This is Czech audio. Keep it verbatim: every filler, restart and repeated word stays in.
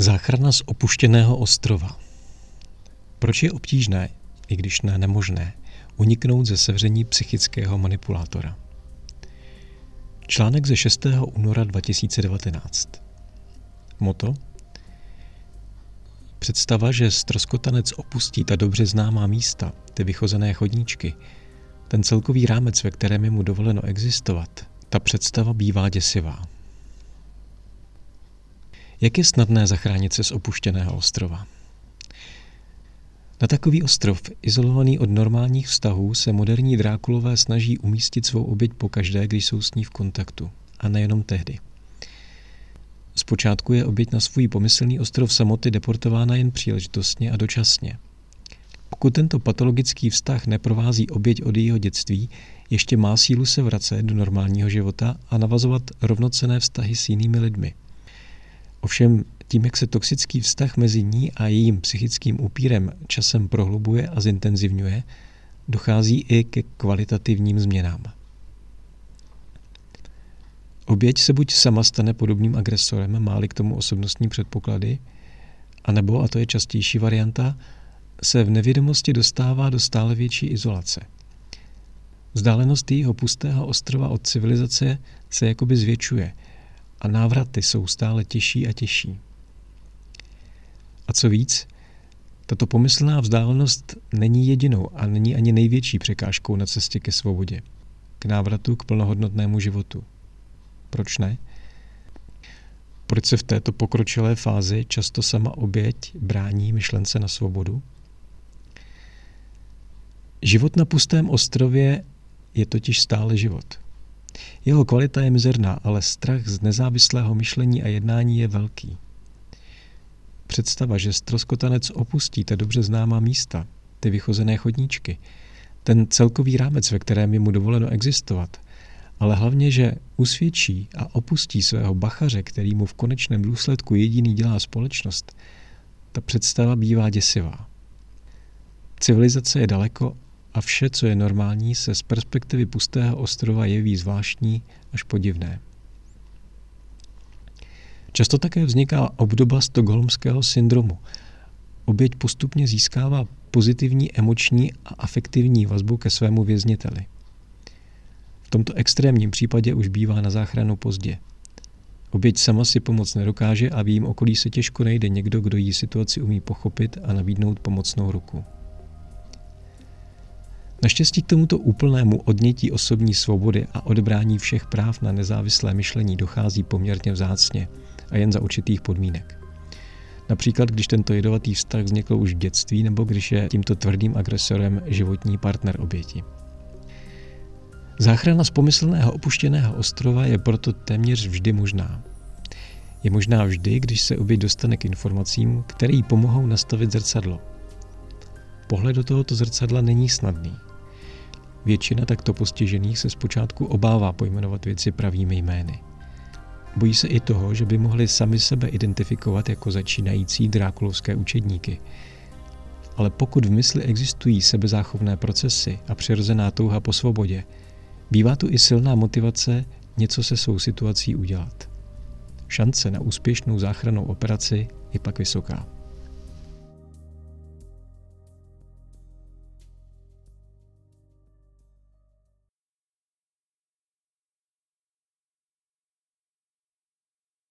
Záchrana z opuštěného ostrova. Proč je obtížné, i když ne nemožné, uniknout ze sevření psychického manipulátora? Článek ze šestého února dva tisíce devatenáct. Motto: představa, že stroskotanec opustí ta dobře známá místa, ty vychozené chodníčky, ten celkový rámec, ve kterém je mu dovoleno existovat, ta představa bývá děsivá. Jak je snadné zachránit se z opuštěného ostrova? Na takový ostrov, izolovaný od normálních vztahů, se moderní drákulové snaží umístit svou oběť pokaždé, když jsou s ní v kontaktu. A nejenom tehdy. Zpočátku je oběť na svůj pomyslný ostrov samoty deportována jen příležitostně a dočasně. Pokud tento patologický vztah neprovází oběť od jejího dětství, ještě má sílu se vracet do normálního života a navazovat rovnocenné vztahy s jinými lidmi. Ovšem tím, jak se toxický vztah mezi ní a jejím psychickým upírem časem prohlubuje a zintenzivňuje, dochází i ke kvalitativním změnám. Oběť se buď sama stane podobným agresorem, má-li k tomu osobnostní předpoklady, anebo, a to je častější varianta, se v nevědomosti dostává do stále větší izolace. Vzdálenost jejího pustého ostrova od civilizace se jakoby zvětšuje, a návraty jsou stále těžší a těžší. A co víc, tato pomyslná vzdálenost není jedinou a není ani největší překážkou na cestě ke svobodě, k návratu k plnohodnotnému životu. Proč ne? Proč se v této pokročilé fázi často sama oběť brání myšlence na svobodu? Život na pustém ostrově je totiž stále život. Jeho kvalita je mizerná, ale strach z nezávislého myšlení a jednání je velký. Představa, že stroskotanec opustí ta dobře známá místa, ty vychozené chodníčky, ten celkový rámec, ve kterém je mu dovoleno existovat, ale hlavně, že usvědčí a opustí svého bachaře, který mu v konečném důsledku jediný dělá společnost, ta představa bývá děsivá. Civilizace je daleko a vše, co je normální, se z perspektivy pustého ostrova jeví zvláštní až podivné. Často také vzniká obdoba stockholmského syndromu. Oběť postupně získává pozitivní emoční a afektivní vazbu ke svému vězniteli. V tomto extrémním případě už bývá na záchranu pozdě. Oběť sama si pomoc nedokáže a v jejím okolí se těžko najde někdo, kdo jí situaci umí pochopit a nabídnout pomocnou ruku. Naštěstí k tomuto úplnému odnětí osobní svobody a odebrání všech práv na nezávislé myšlení dochází poměrně vzácně a jen za určitých podmínek. Například, když tento jedovatý vztah vznikl už v dětství nebo když je tímto tvrdým agresorem životní partner oběti. Záchrana z pomyslného opuštěného ostrova je proto téměř vždy možná. Je možná vždy, když se oběť dostane k informacím, které jí pomohou nastavit zrcadlo. Pohled do tohoto zrcadla není snadný. Většina takto postižených se zpočátku obává pojmenovat věci pravými jmény. Bojí se i toho, že by mohli sami sebe identifikovat jako začínající drákulovské učedníky. Ale pokud v mysli existují sebezáchovné procesy a přirozená touha po svobodě, bývá tu i silná motivace něco se svou situací udělat. Šance na úspěšnou záchrannou operaci je pak vysoká.